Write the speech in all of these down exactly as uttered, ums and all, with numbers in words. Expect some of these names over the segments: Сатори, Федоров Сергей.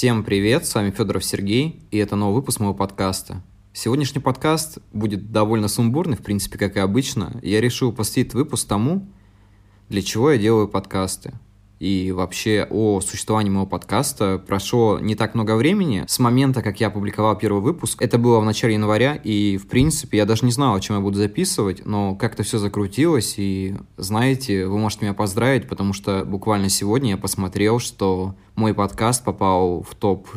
Всем привет, с вами Федоров Сергей, и это новый выпуск моего подкаста. Сегодняшний подкаст будет довольно сумбурный, в принципе, как и обычно. Я решил посвятить выпуск тому, для чего я делаю подкасты. И вообще о существовании моего подкаста прошло не так много времени. С момента, как я опубликовал первый выпуск, это было в начале января, и, в принципе, я даже не знал, о чем я буду записывать, но как-то все закрутилось, и, знаете, вы можете меня поздравить, потому что буквально сегодня я посмотрел, что мой подкаст попал в топ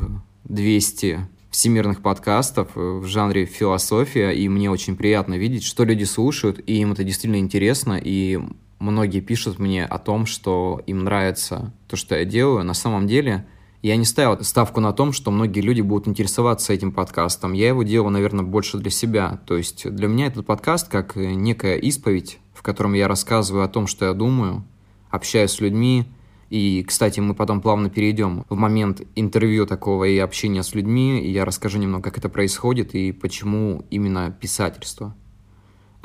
двести всемирных подкастов в жанре философия, и мне очень приятно видеть, что люди слушают, и им это действительно интересно, и... Многие пишут мне о том, что им нравится то, что я делаю. На самом деле, я не ставил ставку на том, что многие люди будут интересоваться этим подкастом. Я его делал, наверное, больше для себя. То есть для меня этот подкаст как некая исповедь, в котором я рассказываю о том, что я думаю, общаюсь с людьми. И, кстати, мы потом плавно перейдем в момент интервью такого и общения с людьми. И я расскажу немного, как это происходит и почему именно писательство.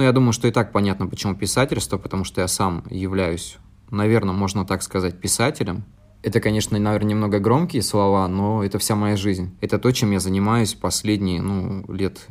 Но я думаю, что и так понятно, почему писательство, потому что я сам являюсь, наверное, можно так сказать, писателем. Это, конечно, наверное, немного громкие слова, но это вся моя жизнь. Это то, чем я занимаюсь последние, ну, лет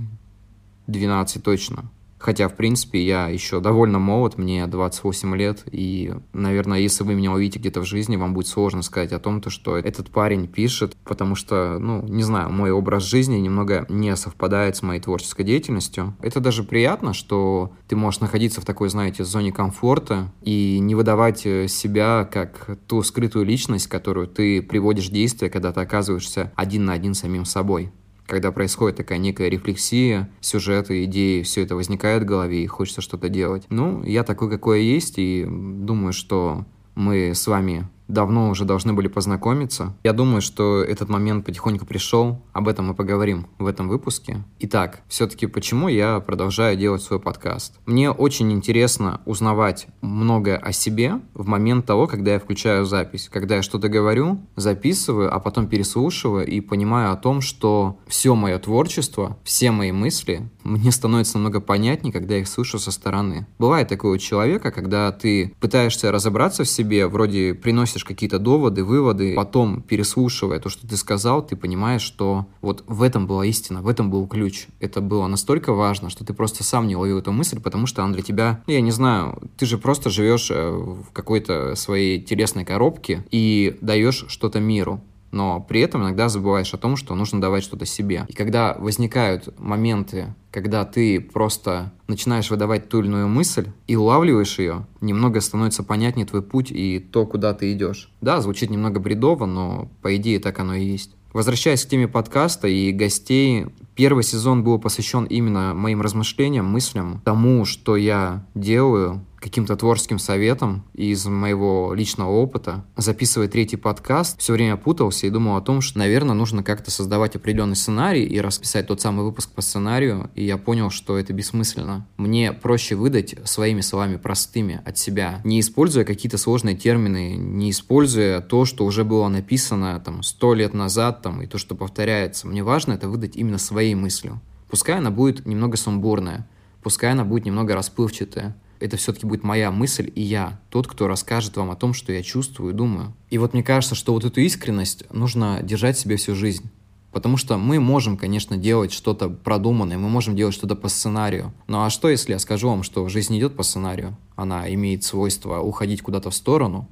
двенадцать точно. Хотя, в принципе, я еще довольно молод, мне двадцать восемь лет, и, наверное, если вы меня увидите где-то в жизни, вам будет сложно сказать о том, что этот парень пишет, потому что, ну, не знаю, мой образ жизни немного не совпадает с моей творческой деятельностью. Это даже приятно, что ты можешь находиться в такой, знаете, зоне комфорта и не выдавать себя как ту скрытую личность, которую ты приводишь в действие, когда ты оказываешься один на один с самим собой. Когда происходит такая некая рефлексия, сюжеты, идеи, все это возникает в голове, и хочется что-то делать. Ну, я такой, какой я есть, и думаю, что мы с вами давно уже должны были познакомиться. Я думаю, что этот момент потихоньку пришел, об этом мы поговорим в этом выпуске. Итак, все-таки почему я продолжаю делать свой подкаст? Мне очень интересно узнавать многое о себе в момент того, когда я включаю запись. Когда я что-то говорю, записываю, а потом переслушиваю и понимаю о том, что все мое творчество, все мои мысли мне становятся намного понятнее, когда я их слышу со стороны. Бывает такое у человека, когда ты пытаешься разобраться в себе, вроде приносит какие-то доводы, выводы, потом, переслушивая то, что ты сказал, ты понимаешь, что вот в этом была истина, в этом был ключ. Это было настолько важно, что ты просто сам не ловил эту мысль, потому что она для тебя, я не знаю, ты же просто живешь в какой-то своей телесной коробке и даешь что-то миру. Но при этом иногда забываешь о том, что нужно давать что-то себе. И когда возникают моменты, когда ты просто начинаешь выдавать ту или иную мысль и улавливаешь ее, немного становится понятнее твой путь и то, куда ты идешь. Да, звучит немного бредово, но по идее так оно и есть. Возвращаясь к теме подкаста и гостей, первый сезон был посвящен именно моим размышлениям, мыслям, тому, что я делаю, каким-то творческим советом из моего личного опыта. Записывая третий подкаст, все время путался и думал о том, что, наверное, нужно как-то создавать определенный сценарий и расписать тот самый выпуск по сценарию, и я понял, что это бессмысленно. Мне проще выдать своими словами простыми от себя, не используя какие-то сложные термины, не используя то, что уже было написано там сто лет назад, там, и то, что повторяется. Мне важно это выдать именно своей мыслью. Пускай она будет немного сумбурная, пускай она будет немного расплывчатая. Это все-таки будет моя мысль, и я тот, кто расскажет вам о том, что я чувствую и думаю. И вот мне кажется, что вот эту искренность нужно держать в себе всю жизнь. Потому что мы можем, конечно, делать что-то продуманное, мы можем делать что-то по сценарию. Ну а что, если я скажу вам, что жизнь не идет по сценарию? Она имеет свойство уходить куда-то в сторону,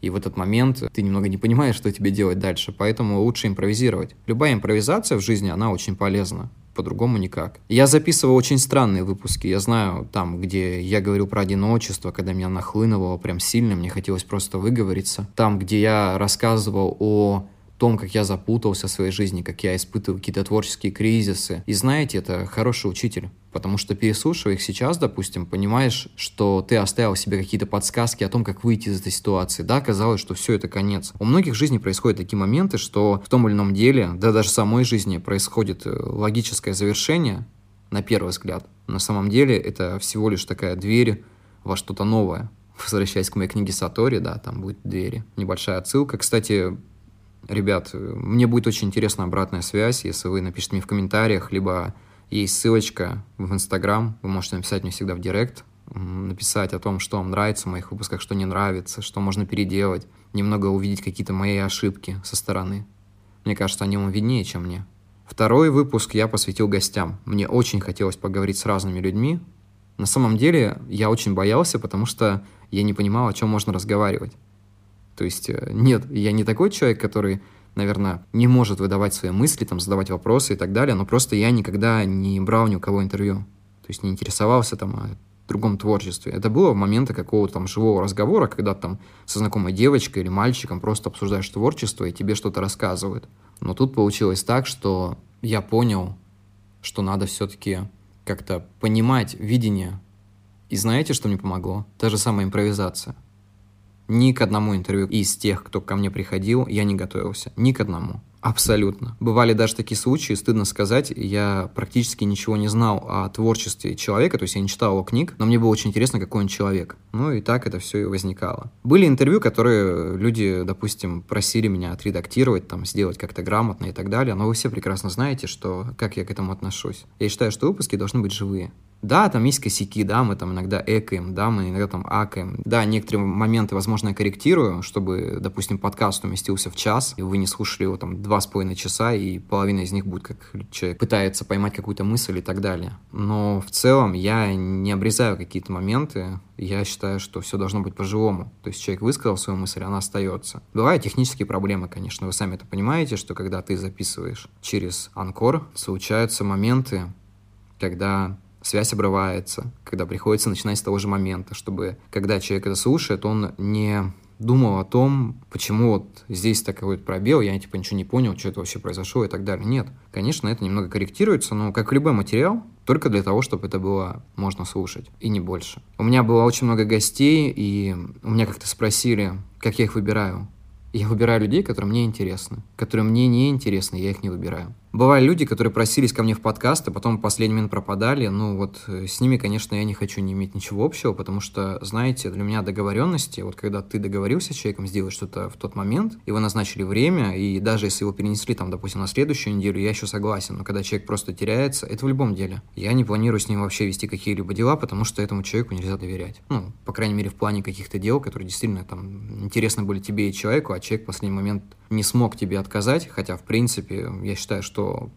и в этот момент ты немного не понимаешь, что тебе делать дальше, поэтому лучше импровизировать. Любая импровизация в жизни, она очень полезна. По-другому никак. Я записывал очень странные выпуски. Я знаю, там, где я говорил про одиночество, когда меня нахлынуло прям сильно, мне хотелось просто выговориться. Там, где я рассказывал о том, как я запутался в своей жизни, как я испытывал какие-то творческие кризисы. И знаете, это хороший учитель. Потому что, переслушивая их сейчас, допустим, понимаешь, что ты оставил себе какие-то подсказки о том, как выйти из этой ситуации. Да, казалось, что все это конец. У многих в жизни происходят такие моменты, что в том или ином деле, да даже в самой жизни, происходит логическое завершение, на первый взгляд. На самом деле это всего лишь такая дверь во что-то новое. Возвращаясь к моей книге «Сатори», да, там будет двери. Небольшая отсылка. Кстати, ребят, мне будет очень интересна обратная связь, если вы напишите мне в комментариях, либо... Есть ссылочка в Инстаграм, вы можете написать мне всегда в Директ, написать о том, что вам нравится в моих выпусках, что не нравится, что можно переделать, немного увидеть какие-то мои ошибки со стороны. Мне кажется, они ему виднее, чем мне. Второй выпуск я посвятил гостям. Мне очень хотелось поговорить с разными людьми. На самом деле, я очень боялся, потому что я не понимал, о чем можно разговаривать. То есть, нет, я не такой человек, который, наверное, не может выдавать свои мысли, там, задавать вопросы и так далее, но просто я никогда не брал ни у кого интервью. То есть, не интересовался там о другом творчестве. Это было в моменты какого-то там живого разговора, когда там со знакомой девочкой или мальчиком просто обсуждаешь творчество, и тебе что-то рассказывают. Но тут получилось так, что я понял, что надо все-таки как-то понимать видение. И знаете, что мне помогло? Та же самая импровизация. Ни к одному интервью из тех, кто ко мне приходил, я не готовился. Ни к одному. Абсолютно. Бывали даже такие случаи, стыдно сказать, я практически ничего не знал о творчестве человека, то есть я не читал его книг, но мне было очень интересно, какой он человек. Ну и так это все и возникало. Были интервью, которые люди, допустим, просили меня отредактировать, там, сделать как-то грамотно и так далее, но вы все прекрасно знаете, что, как я к этому отношусь. Я считаю, что выпуски должны быть живые. Да, там есть косяки, да, мы там иногда экаем, да, мы иногда там акаем. Да, некоторые моменты, возможно, я корректирую, чтобы, допустим, подкаст уместился в час, и вы не слушали его там два с половиной часа, и половина из них будет, как человек пытается поймать какую-то мысль и так далее. Но в целом я не обрезаю какие-то моменты, я считаю, что все должно быть по-живому. То есть человек высказал свою мысль, она остается. Бывают технические проблемы, конечно, вы сами это понимаете, что когда ты записываешь через Anchor, случаются моменты, когда связь обрывается, когда приходится начинать с того же момента, чтобы, когда человек это слушает, он не думал о том, почему вот здесь такой вот пробел, я типа ничего не понял, что это вообще произошло и так далее. Нет, конечно, это немного корректируется, но как и любой материал, только для того, чтобы это было можно слушать, и не больше. У меня было очень много гостей, и у меня как-то спросили, как я их выбираю. Я выбираю людей, которые мне интересны. Которые мне не интересны, я их не выбираю. Бывали люди, которые просились ко мне в подкаст, а потом в последний момент пропадали. Ну вот с ними, конечно, я не хочу не иметь ничего общего, потому что, знаете, для меня договоренности, вот когда ты договорился с человеком сделать что-то в тот момент, и вы назначили время, и даже если его перенесли, там, допустим, на следующую неделю, я еще согласен. Но когда человек просто теряется, это в любом деле. Я не планирую с ним вообще вести какие-либо дела, потому что этому человеку нельзя доверять. Ну, по крайней мере, в плане каких-то дел, которые действительно там интересны были тебе и человеку, а человек в последний момент не смог тебе отказать, хотя, в принципе, я считаю, что что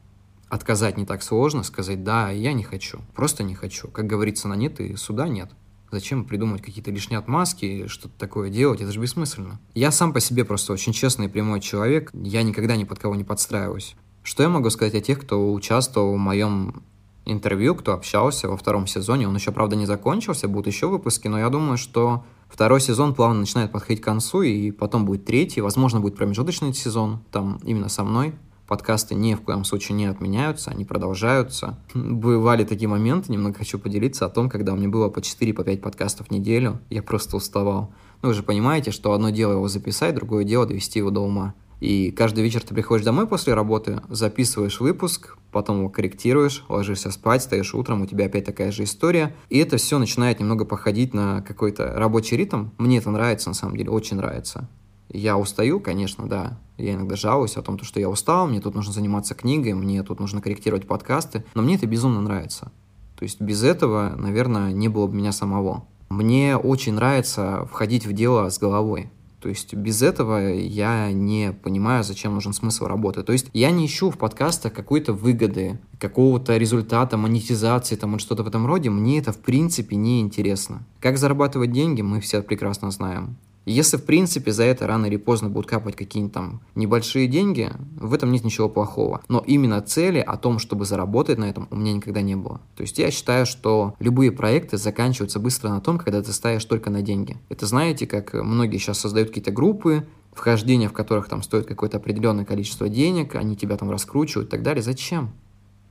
отказать не так сложно, сказать «да, я не хочу», просто не хочу. Как говорится, на «нет» и «суда нет». Зачем придумывать какие-то лишние отмазки, что-то такое делать, это же бессмысленно. Я сам по себе просто очень честный и прямой человек, я никогда ни под кого не подстраиваюсь. Что я могу сказать о тех, кто участвовал в моем интервью, кто общался во втором сезоне? Он еще, правда, не закончился, будут еще выпуски, но я думаю, что второй сезон плавно начинает подходить к концу, и потом будет третий, возможно, будет промежуточный сезон, там именно со мной. Подкасты ни в коем случае не отменяются, они продолжаются. Бывали такие моменты, немного хочу поделиться о том, когда у меня было по четыре-пять подкастов в неделю, я просто уставал. Ну, вы же понимаете, что одно дело его записать, другое дело довести его до ума. И каждый вечер ты приходишь домой после работы, записываешь выпуск, потом его корректируешь, ложишься спать, встаешь утром, у тебя опять такая же история. И это все начинает немного походить на какой-то рабочий ритм. Мне это нравится, на самом деле, очень нравится. Я устаю, конечно, да, я иногда жалуюсь о том, что я устал, мне тут нужно заниматься книгой, мне тут нужно корректировать подкасты, но мне это безумно нравится. То есть без этого, наверное, не было бы меня самого. Мне очень нравится входить в дело с головой. То есть без этого я не понимаю, зачем нужен смысл работы. То есть я не ищу в подкастах какой-то выгоды, какого-то результата, монетизации, там, или что-то в этом роде. Мне это, в принципе, не интересно. Как зарабатывать деньги, мы все прекрасно знаем. Если, в принципе, за это рано или поздно будут капать какие-нибудь там небольшие деньги, в этом нет ничего плохого. Но именно цели о том, чтобы заработать на этом, у меня никогда не было. То есть я считаю, что любые проекты заканчиваются быстро на том, когда ты ставишь только на деньги. Это знаете, как многие сейчас создают какие-то группы, вхождения в которых там стоит какое-то определенное количество денег, они тебя там раскручивают и так далее. Зачем?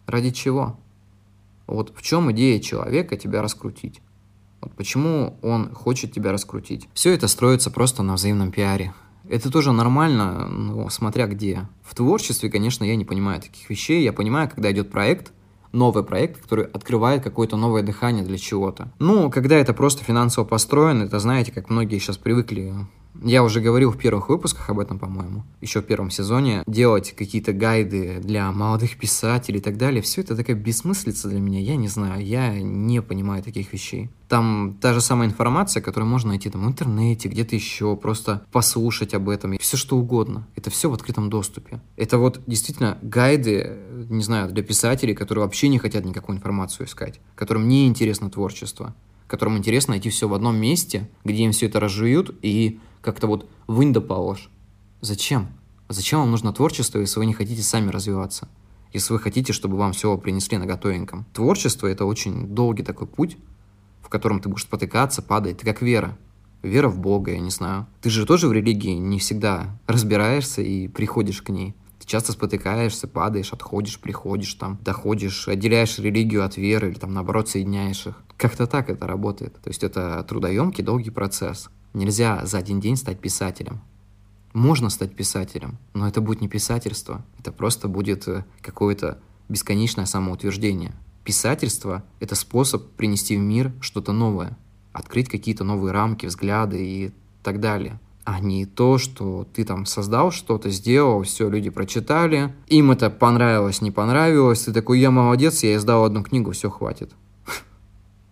Ради чего? Вот в чем идея человека тебя раскрутить? Вот почему он хочет тебя раскрутить. Все это строится просто на взаимном пиаре. Это тоже нормально, но смотря где. В творчестве, конечно, я не понимаю таких вещей. Я понимаю, когда идет проект, новый проект, который открывает какое-то новое дыхание для чего-то. Ну, когда это просто финансово построено, это знаете, как многие сейчас привыкли Я уже говорил в первых выпусках об этом, по-моему, еще в первом сезоне. Делать какие-то гайды для молодых писателей и так далее, все это такая бессмыслица для меня, я не знаю, я не понимаю таких вещей. Там та же самая информация, которую можно найти там в интернете, где-то еще, просто послушать об этом, все что угодно. Это все в открытом доступе. Это вот действительно гайды, не знаю, для писателей, которые вообще не хотят никакую информацию искать, которым не интересно творчество, которым интересно найти все в одном месте, где им все это разжуют и как-то вот вынь да положь. Зачем? Зачем вам нужно творчество, если вы не хотите сами развиваться? Если вы хотите, чтобы вам все принесли на готовеньком. Творчество — это очень долгий такой путь, в котором ты будешь спотыкаться, падать. Это как вера. Вера в Бога, я не знаю. Ты же тоже в религии не всегда разбираешься и приходишь к ней. Ты часто спотыкаешься, падаешь, отходишь, приходишь, там, доходишь, отделяешь религию от веры или там наоборот соединяешь их. Как-то так это работает. То есть это трудоемкий, долгий процесс. Нельзя за один день стать писателем. Можно стать писателем, но это будет не писательство. Это просто будет какое-то бесконечное самоутверждение. Писательство — это способ принести в мир что-то новое, открыть какие-то новые рамки, взгляды и так далее. А не то, что ты там создал что-то, сделал, все, люди прочитали, им это понравилось, не понравилось, ты такой, я молодец, я издал одну книгу, все, хватит.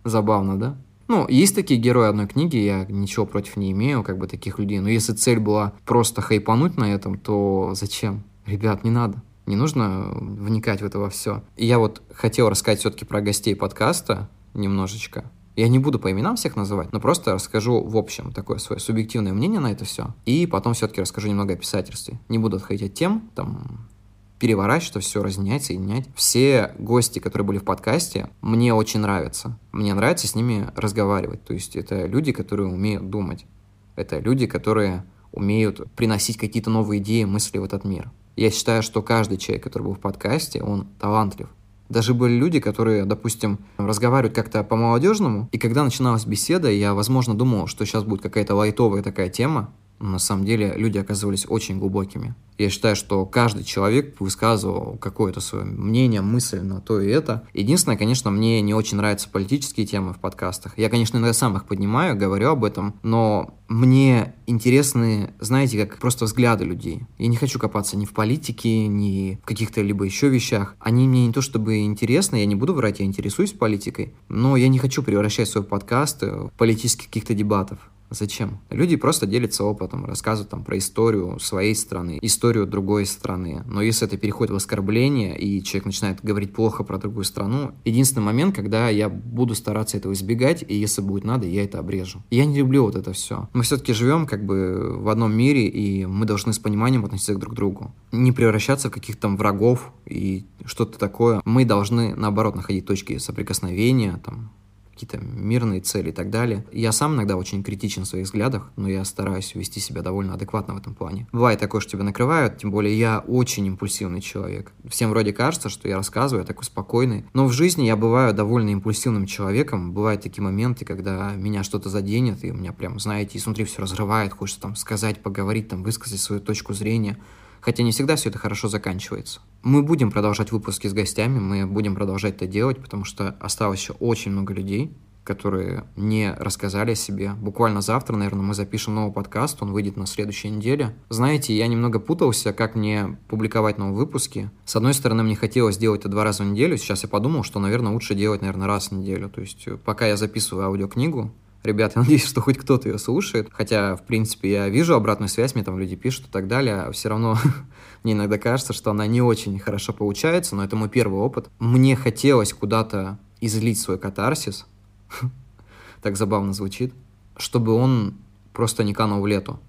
Забавно, да? Ну, есть такие герои одной книги, я ничего против не имею, как бы, таких людей. Но если цель была просто хайпануть на этом, то зачем? Ребят, не надо. Не нужно вникать в это во все. И я вот хотел рассказать все-таки про гостей подкаста немножечко. Я не буду по именам всех называть, но просто расскажу в общем такое свое субъективное мнение на это все. И потом все-таки расскажу немного о писательстве. Не буду отходить от тем, там... переворачивать, что все разъединять, соединять. Все гости, которые были в подкасте, мне очень нравятся. Мне нравится с ними разговаривать. То есть это люди, которые умеют думать. Это люди, которые умеют приносить какие-то новые идеи, мысли в этот мир. Я считаю, что каждый человек, который был в подкасте, он талантлив. Даже были люди, которые, допустим, разговаривают как-то по-молодежному, и когда начиналась беседа, я, возможно, думал, что сейчас будет какая-то лайтовая такая тема, но на самом деле люди оказывались очень глубокими. Я считаю, что каждый человек высказывал какое-то свое мнение, мысль на то и это. Единственное, конечно, мне не очень нравятся политические темы в подкастах. Я, конечно, иногда сам их поднимаю, говорю об этом, но мне интересны, знаете, как просто взгляды людей. Я не хочу копаться ни в политике, ни в каких-то либо еще вещах. Они мне не то чтобы интересны, я не буду врать, я интересуюсь политикой, но я не хочу превращать свой подкаст в политических каких-то дебатов. Зачем? Люди просто делятся опытом, рассказывают там про историю своей страны, историю другой страны. Но если это переходит в оскорбление, и человек начинает говорить плохо про другую страну, единственный момент, когда я буду стараться этого избегать, и если будет надо, я это обрежу. Я не люблю вот это все. Мы все-таки живем как бы в одном мире, и мы должны с пониманием относиться друг к другу. Не превращаться в каких-то там врагов и что-то такое. Мы должны, наоборот, находить точки соприкосновения, там, какие-то мирные цели и так далее. Я сам иногда очень критичен в своих взглядах, но я стараюсь вести себя довольно адекватно в этом плане. Бывает такое, что тебя накрывают, тем более я очень импульсивный человек. Всем вроде кажется, что я рассказываю, я такой спокойный, но в жизни я бываю довольно импульсивным человеком. Бывают такие моменты, когда меня что-то заденет, и у меня прям, знаете, изнутри все разрывает, хочется там сказать, поговорить, там, высказать свою точку зрения. Хотя не всегда все это хорошо заканчивается. Мы будем продолжать выпуски с гостями, мы будем продолжать это делать, потому что осталось еще очень много людей, которые не рассказали о себе. Буквально завтра, наверное, мы запишем новый подкаст, он выйдет на следующей неделе. Знаете, я немного путался, как мне публиковать новые выпуски. С одной стороны, мне хотелось делать это два раза в неделю, сейчас я подумал, что, наверное, лучше делать, наверное, раз в неделю. То есть пока я записываю аудиокнигу, ребята, я надеюсь, что хоть кто-то ее слушает. Хотя, в принципе, я вижу обратную связь, мне там люди пишут и так далее. А все равно мне иногда кажется, что она не очень хорошо получается, но это мой первый опыт. Мне хотелось куда-то излить свой катарсис, так забавно звучит, чтобы он просто не канул в лету.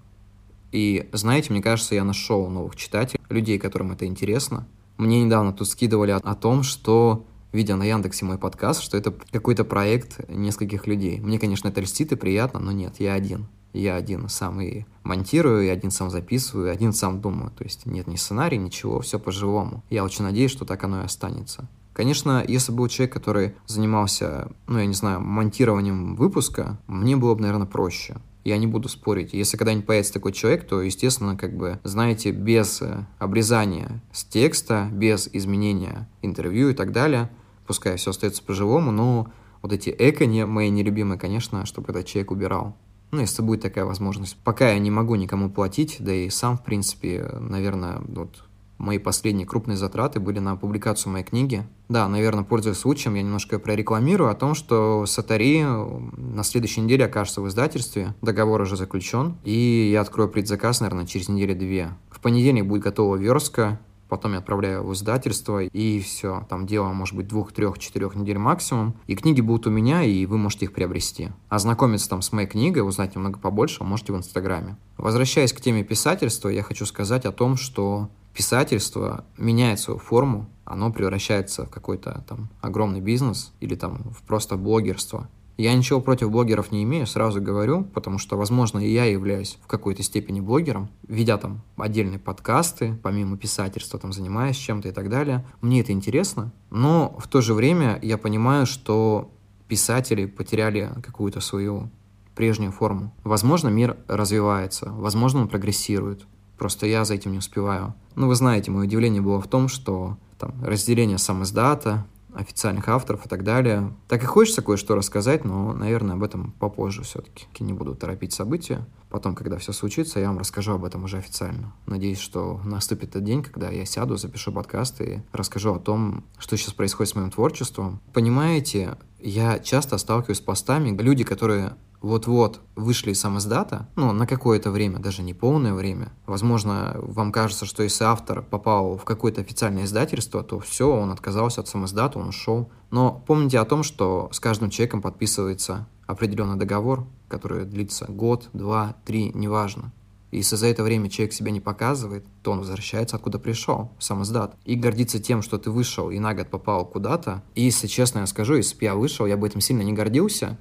И, знаете, мне кажется, я нашел новых читателей, людей, которым это интересно. Мне недавно тут скидывали о, о том, что... видя на Яндексе мой подкаст, что это какой-то проект нескольких людей. Мне, конечно, это льстит и приятно, но нет, я один. Я один сам и монтирую, и один сам записываю, и один сам думаю. То есть нет ни сценария, ничего, все по-живому. Я очень надеюсь, что так оно и останется. Конечно, если бы был человек, который занимался, ну, я не знаю, монтированием выпуска, мне было бы, наверное, проще. Я не буду спорить. Если когда-нибудь появится такой человек, то, естественно, как бы, знаете, без обрезания с текста, без изменения интервью и так далее... Пускай все остается по-живому, но вот эти эко, не, мои нелюбимые, конечно, чтобы этот человек убирал. ну, если будет такая возможность. Пока я не могу никому платить, да и сам, в принципе, наверное, вот мои последние крупные затраты были на публикацию моей книги. Да, наверное, пользуясь случаем, я немножко прорекламирую о том, что Сатори на следующей неделе окажется в издательстве. Договор уже заключен, и я открою предзаказ, наверное, через неделю-две. В понедельник будет готова верстка, потом я отправляю в издательство, и все. Там дело, может быть, двух, трех, четырех недель максимум. И книги будут у меня, и вы можете их приобрести. Ознакомиться там с моей книгой, узнать немного побольше, можете в Инстаграме. Возвращаясь к теме писательства, я хочу сказать о том, что писательство меняет свою форму, оно превращается в какой-то там огромный бизнес или там в просто блогерство. Я ничего против блогеров не имею, сразу говорю, потому что, возможно, и я являюсь в какой-то степени блогером, ведя там отдельные подкасты, помимо писательства, там занимаясь чем-то и так далее. Мне это интересно, но в то же время я понимаю, что писатели потеряли какую-то свою прежнюю форму. Возможно, мир развивается, возможно, он прогрессирует. Просто я за этим не успеваю. Ну, вы знаете, мое удивление было в том, что там разделение самиздата, официальных авторов и так далее. Так и хочется кое-что рассказать, но, наверное, об этом попозже все-таки. Не буду торопить события. Потом, когда все случится, я вам расскажу об этом уже официально. Надеюсь, что наступит этот день, когда я сяду, запишу подкаст и расскажу о том, что сейчас происходит с моим творчеством. Понимаете, я часто сталкиваюсь с постами, люди, которые вот-вот вышли из самиздата, ну, на какое-то время, даже не полное время. Возможно, вам кажется, что если автор попал в какое-то официальное издательство, то все, он отказался от самиздата, он ушел. Но помните о том, что с каждым человеком подписывается определенный договор, который длится год, два, три, неважно. И если за это время человек себя не показывает, то он возвращается, откуда пришел, в самиздат. И гордится тем, что ты вышел и на год попал куда-то. И, если честно я скажу, если бы я вышел, я бы этим сильно не гордился.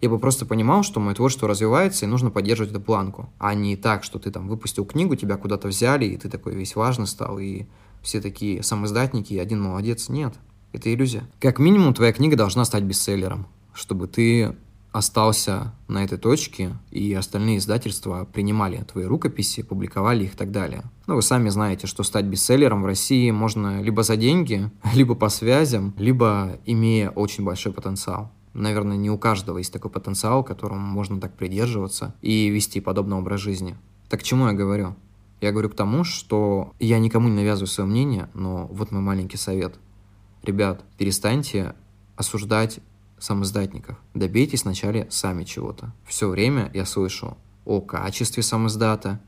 Я бы просто понимал, что мое творчество развивается, и нужно поддерживать эту планку. А не так, что ты там выпустил книгу, тебя куда-то взяли, и ты такой весь важный стал, и все такие самоиздатники, и один молодец. Нет, это иллюзия. Как минимум, твоя книга должна стать бестселлером, чтобы ты остался на этой точке, и остальные издательства принимали твои рукописи, публиковали их и так далее. Но вы сами знаете, что стать бестселлером в России можно либо за деньги, либо по связям, либо имея очень большой потенциал. Наверное, не у каждого есть такой потенциал, которому можно так придерживаться и вести подобный образ жизни. Так к чему я говорю? Я говорю к тому, что я никому не навязываю свое мнение, но вот мой маленький совет. Ребят, перестаньте осуждать самиздатников. Добейтесь вначале сами чего-то. Все время я слышу о качестве самиздата,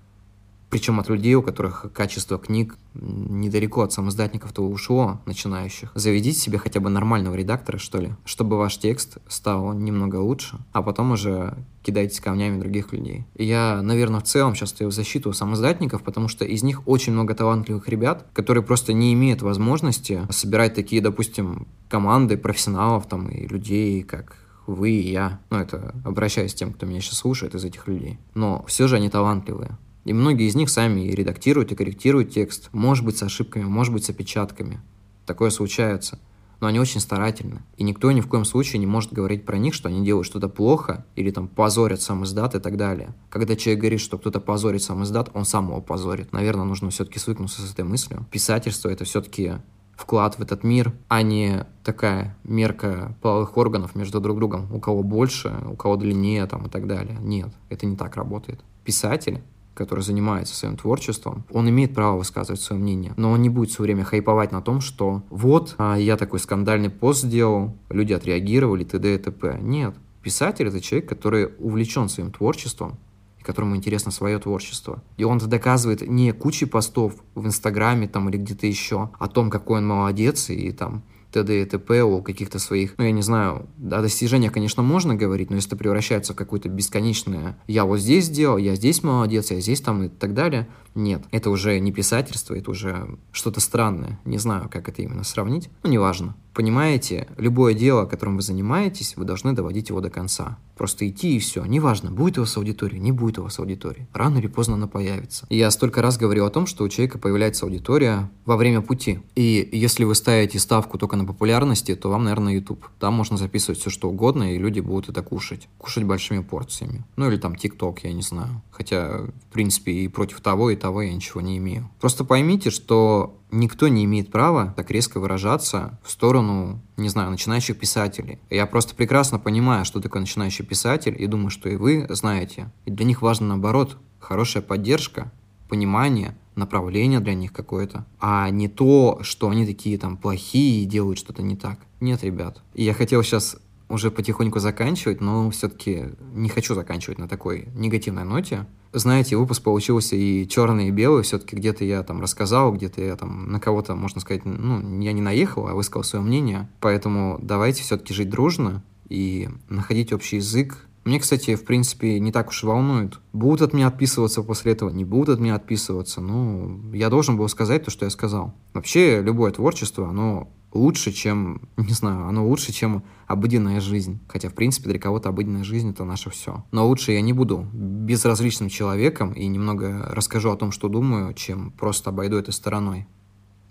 причем от людей, у которых качество книг недалеко от самоиздатников-то ушло, начинающих. Заведите себе хотя бы нормального редактора, что ли, чтобы ваш текст стал немного лучше, а потом уже кидайтесь камнями других людей. И я, наверное, в целом сейчас стою в защиту самоиздатников, потому что из них очень много талантливых ребят, которые просто не имеют возможности собирать такие, допустим, команды профессионалов там и людей, как вы и я. Ну, это обращаюсь к тем, кто меня сейчас слушает из этих людей. Но все же они талантливые. И многие из них сами и редактируют, и корректируют текст. Может быть, с ошибками, может быть, с опечатками. Такое случается. Но они очень старательны. И никто ни в коем случае не может говорить про них, что они делают что-то плохо, или там позорят самиздат и так далее. Когда человек говорит, что кто-то позорит самиздат, он сам его позорит. Наверное, нужно все-таки свыкнуться с этой мыслью. Писательство — это все-таки вклад в этот мир, а не такая мерка половых органов между друг другом. У кого больше, у кого длиннее там, и так далее. Нет, это не так работает. Писатель, который занимается своим творчеством, он имеет право высказывать свое мнение, но он не будет все время хайповать на том, что вот, а я такой скандальный пост сделал, люди отреагировали, т.д. и т.п. Нет, писатель — это человек, который увлечен своим творчеством, и которому интересно свое творчество. И он доказывает не кучей постов в Инстаграме там или где-то еще о том, какой он молодец и там т.д. и т.п. у каких-то своих, ну, я не знаю, о достижениях, конечно, можно говорить, но если это превращается в какое-то бесконечное «я вот здесь сделал», «я здесь молодец», «я здесь там» и так далее, нет. Это уже не писательство, это уже что-то странное. Не знаю, как это именно сравнить, но неважно. Понимаете, любое дело, которым вы занимаетесь, вы должны доводить его до конца. Просто идти и все. Неважно, будет у вас аудитория, не будет у вас аудитории. Рано или поздно она появится. Я столько раз говорил о том, что у человека появляется аудитория во время пути. И если вы ставите ставку только на популярности, то вам, наверное, YouTube. Там можно записывать все, что угодно, и люди будут это кушать. Кушать большими порциями. Ну или там TikTok, я не знаю. Хотя, в принципе, и против того, и того я ничего не имею. Просто поймите, что никто не имеет права так резко выражаться в сторону, не знаю, начинающих писателей. Я просто прекрасно понимаю, что такое начинающий писатель, и думаю, что и вы знаете. И для них важно, наоборот, хорошая поддержка, понимание, направление для них какое-то, а не то, что они такие там плохие и делают что-то не так. Нет, ребят. И я хотел сейчас уже потихоньку заканчивать, но все-таки не хочу заканчивать на такой негативной ноте. Знаете, выпуск получился и черный, и белый. Все-таки где-то я там рассказал, где-то я там на кого-то, можно сказать, ну, я не наехал, а высказал свое мнение. Поэтому давайте все-таки жить дружно и находить общий язык. Мне, кстати, в принципе, не так уж и волнует. Будут от меня отписываться после этого, не будут от меня отписываться. Ну, я должен был сказать то, что я сказал. Вообще, любое творчество, оно... лучше, чем, не знаю, оно лучше, чем обыденная жизнь. Хотя, в принципе, для кого-то обыденная жизнь — это наше все. Но лучше я не буду безразличным человеком и немного расскажу о том, что думаю, чем просто обойду этой стороной.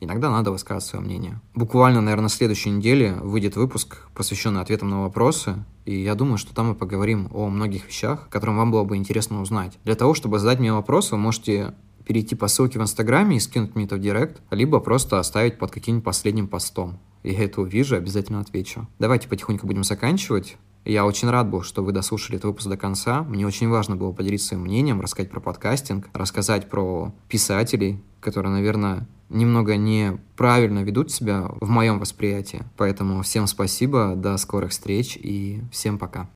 Иногда надо высказать свое мнение. Буквально, наверное, на следующей неделе выйдет выпуск, посвященный ответам на вопросы, и я думаю, что там мы поговорим о многих вещах, о которых вам было бы интересно узнать. Для того, чтобы задать мне вопрос, вы можете... перейти по ссылке в Инстаграме и скинуть мне это в директ, либо просто оставить под каким-нибудь последним постом. Я это увижу, обязательно отвечу. Давайте потихоньку будем заканчивать. Я очень рад был, что вы дослушали этот выпуск до конца. Мне очень важно было поделиться своим мнением, рассказать про подкастинг, рассказать про писателей, которые, наверное, немного неправильно ведут себя в моем восприятии. Поэтому всем спасибо, до скорых встреч и всем пока.